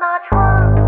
那窗。